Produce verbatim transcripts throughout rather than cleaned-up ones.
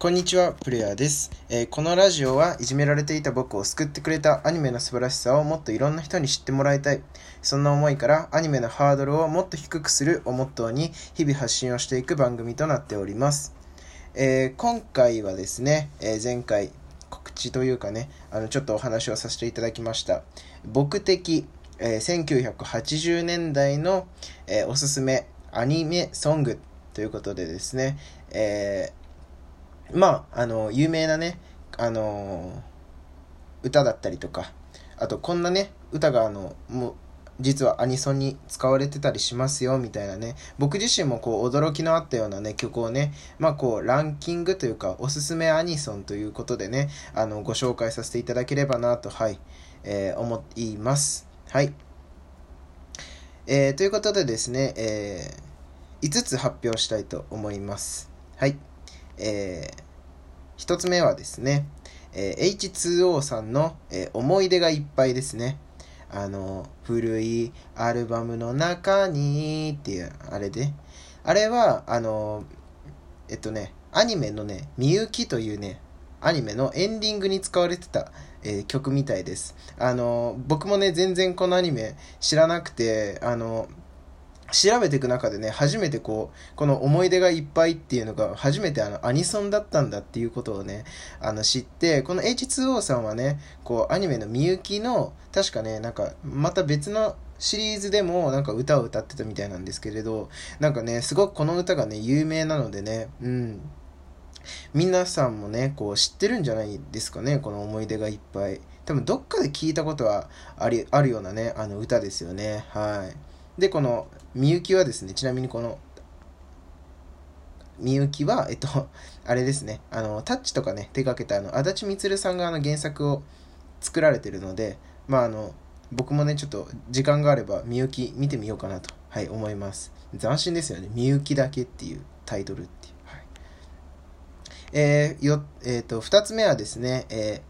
こんにちは、プレイヤーです、えー、このラジオはいじめられていた僕を救ってくれたアニメの素晴らしさをもっといろんな人に知ってもらいたい、そんな思いからアニメのハードルをもっと低くするをモットーに日々発信をしていく番組となっております、えー、今回はですね、えー、前回告知というかねあのちょっとお話をさせていただきました僕的、えー、せんきゅうひゃくはちじゅうねんだいの、えー、おすすめアニメソングということでですね、えーまあ、あの有名なね、あのー、歌だったりとかあとこんなね歌があのもう実はアニソンに使われてたりしますよみたいなね僕自身もこう驚きのあったような、ね、曲をね、まあ、こうランキングというかおすすめアニソンということでねあのご紹介させていただければなと、はいえー、思います、はいえー、ということでですね、えー、いつつ発表したいと思います。はいえー、ひとつめはですね、えー、エイチツーオー さんの、えー、思い出がいっぱいですねあの古いアルバムの中にっていうあれであれはあのえっとねアニメのねみゆきというねアニメのエンディングに使われてた、えー、曲みたいですあの僕もね全然このアニメ知らなくてあの調べていく中でね初めてこうこの思い出がいっぱいっていうのが初めてあのアニソンだったんだっていうことをねあの知ってこの エイチツーオー さんはねこうアニメのみゆきの確かねなんかまた別のシリーズでもなんか歌を歌ってたみたいなんですけれどなんかねすごくこの歌がね有名なのでねうん皆さんもねこう知ってるんじゃないですかねこの思い出がいっぱい多分どっかで聞いたことはありあるようなねあの歌ですよねはいでこのみゆきはですねちなみにこのみゆきはえっとあれですねあのタッチとかね手掛けたあの足立みつるさんがあの原作を作られてるのでまああの僕もねちょっと時間があればみゆき見てみようかなと、はい、思います斬新ですよねみゆきだけっていうタイトルっていう、はいえーよえー、とふたつめはですね、え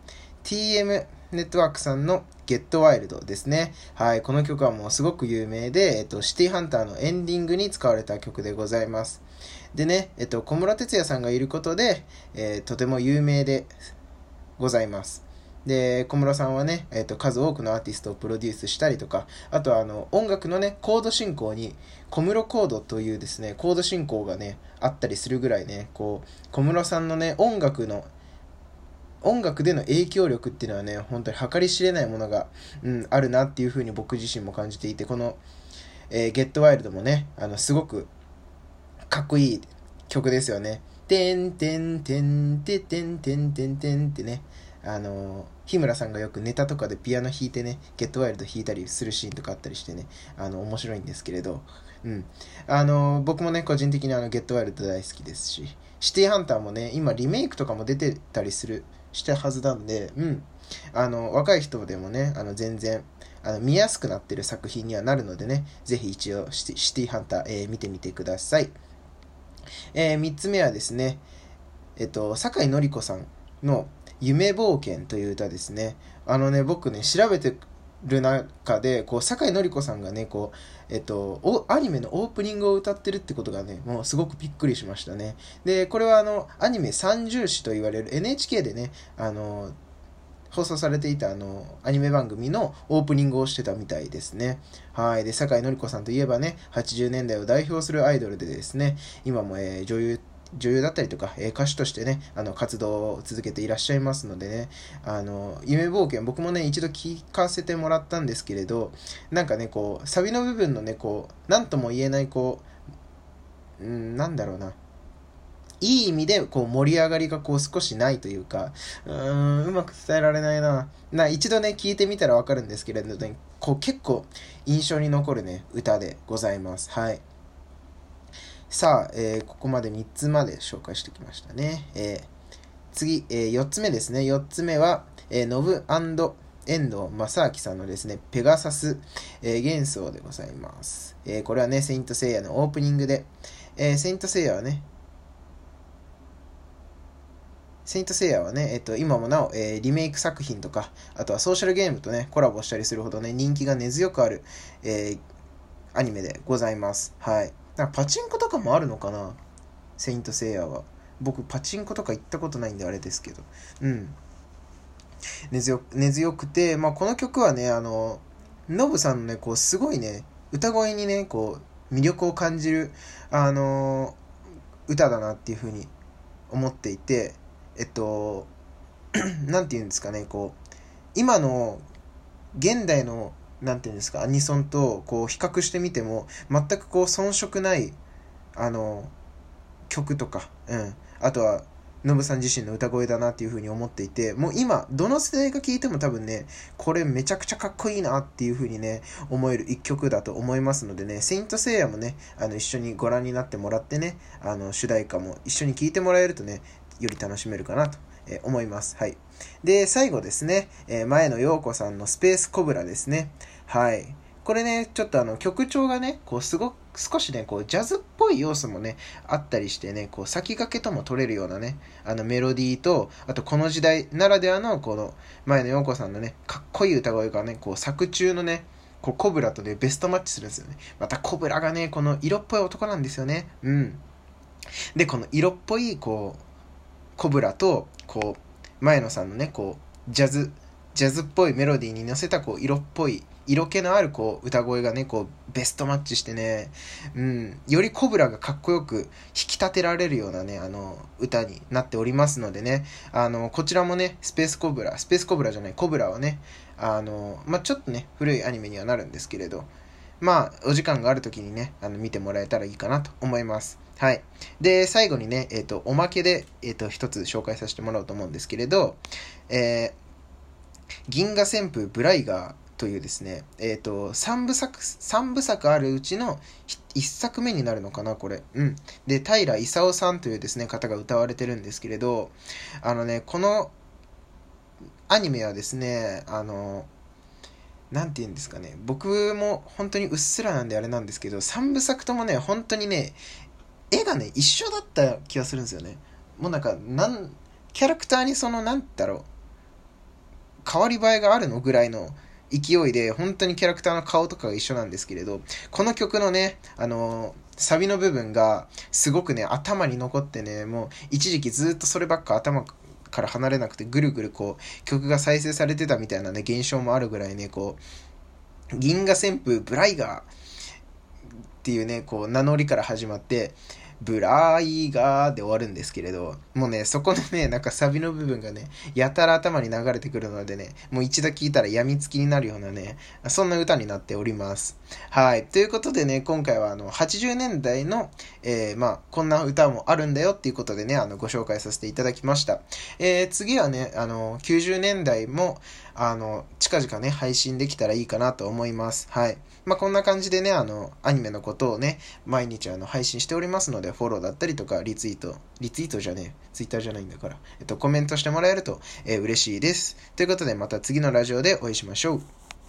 ー、ティーエム ネットワークさんのゲットワイルドですね。はい、この曲はもうすごく有名で、えっと、シティハンターのエンディングに使われた曲でございます。でね、えっと、小室哲哉さんがいることで、えー、とても有名でございます。で、小室さんはね、えっと、数多くのアーティストをプロデュースしたりとか、あとはあの音楽のね、コード進行に小室コードというですね、コード進行がね、あったりするぐらいね、こう、小室さんのね、音楽の音楽での影響力っていうのはね本当に計り知れないものが、うん、あるなっていう風に僕自身も感じていてこの、えー、ゲットワイルドもねあのすごくかっこいい曲ですよねてんてんてんててんてんてんてんってねあのー、日村さんがよくネタとかでピアノ弾いてねゲットワイルド弾いたりするシーンとかあったりしてねあの面白いんですけれど、うん、あのー、僕もね個人的にあのゲットワイルド大好きですしシティハンターもね今リメイクとかも出てたりするしたはずなんで、うん、あの若い人でもねあの全然あの見やすくなってる作品にはなるのでねぜひ一応シティ、シティハンター、えー、見てみてください、えー、みっつめはですねえっと酒井紀子さんの夢冒険という歌ですねあのね僕ね調べてる中でこう酒井紀子さんがねこう、えっと、アニメのオープニングを歌ってるってことがねもうすごくびっくりしましたねでこれはあのアニメ三重詩と言われる エヌエイチケー でねあの放送されていたあのアニメ番組のオープニングをしてたみたいですねはいで酒井紀子さんといえばねはちじゅうねんだいを代表するアイドルでですね今も、えー、女優女優だったりとか、えー、歌手としてねあの活動を続けていらっしゃいますのでねあの夢冒険僕もね一度聞かせてもらったんですけれどなんかねこうサビの部分のねこうなんとも言えないこう、うん、なんだろうないい意味でこう盛り上がりがこう少しないというかうーんうまく伝えられないなな一度ね聞いてみたらわかるんですけれど、ね、こう結構印象に残るね歌でございますはいさあ、えー、ここまでみっつまで紹介してきましたね、えー、次、えー、よっつめですねよっつめは、えー、ノブ&遠藤正明さんのですねペガサス、えー、幻想でございます、えー、これはねセイントセイヤのオープニングで、えー、セイントセイヤはねセイントセイヤはね、えっと、今もなお、えー、リメイク作品とかあとはソーシャルゲームとねコラボしたりするほどね人気が根強くある、えー、アニメでございますはいパチンコとかもあるのかなセイントセイヤは僕パチンコとか行ったことないんであれですけど、うん、根強く、根強くて、まあ、この曲はね、あのノブさんのねこうすごいね歌声にねこう魅力を感じる、あのー、歌だなっていうふうに思っていて、えっとなんていうんですかね、こう今の現代のなんていうんですかアニソンとこう比較してみても全くこう遜色ないあの曲とか、うん、あとはノブさん自身の歌声だなっていう風に思っていて、もう今どの世代が聴いても多分ねこれめちゃくちゃかっこいいなっていう風にね思える一曲だと思いますのでね、セイントセイヤもねあの一緒にご覧になってもらってね、あの主題歌も一緒に聴いてもらえるとねより楽しめるかなと思います。はい。で最後ですね、えー、前野陽子さんのスペースコブラですね。はい。これねちょっとあの曲調がねこうすごく少しねこうジャズっぽい要素もねあったりしてね、こう先駆けとも取れるようなねあのメロディーと、あとこの時代ならではのこの前野陽子さんのねかっこいい歌声がねこう作中のねこうコブラとねベストマッチするんですよね。またコブラがねこの色っぽい男なんですよね。うん。でこの色っぽいこうコブラとこう前野さんのねこうジャズジャズっぽいメロディーに乗せたこう色っぽい色気のあるこう歌声がねこうベストマッチしてね、うん、よりコブラがかっこよく引き立てられるようなねあの歌になっておりますのでね、あのこちらもねスペースコブラスペースコブラじゃないコブラはねあの、まあ、ちょっとね古いアニメにはなるんですけれど、まあお時間がある時にねあの見てもらえたらいいかなと思います。はい。で最後にね、えーと、おまけで、えーと、一つ紹介させてもらおうと思うんですけれど、えー、銀河旋風ブライガーというですね、えーと、さんぶさくあるうちのいっさくめになるのかなこれ、うん、で平勲さんというですね方が歌われてるんですけれど、あのねこのアニメはですねあのなんて言うんですかね、僕も本当にうっすらなんであれなんですけど、さんぶさくともね本当にね絵がね一緒だった気がするんですよね。もうなんかなんキャラクターにそのなんだろう変わり映えがあるのぐらいの勢いで本当にキャラクターの顔とかが一緒なんですけれど、この曲のねあのサビの部分がすごくね頭に残ってね、もう一時期ずっとそればっか頭から離れなくてぐるぐるこう曲が再生されてたみたいなね現象もあるぐらいね、こう銀河旋風ブライガーっていうねこう名乗りから始まってブライガーで終わるんですけれど、もうねそこのねなんかサビの部分がねやたら頭に流れてくるのでね、もう一度聴いたら病みつきになるようなねそんな歌になっております。はい。ということでね今回はあのはちじゅうねんだいの、えー、まあこんな歌もあるんだよっていうことでねあのご紹介させていただきました。えー、次はねあのきゅうじゅうねんだいもあの近々ね配信できたらいいかなと思います。はい。まあこんな感じでねあのアニメのことをね毎日あの配信しておりますので、フォローだったりとかリツイートリツイートじゃねえツイッターじゃないんだから、えっと、コメントしてもらえると、えー、嬉しいです。ということでまた次のラジオでお会いしましょう。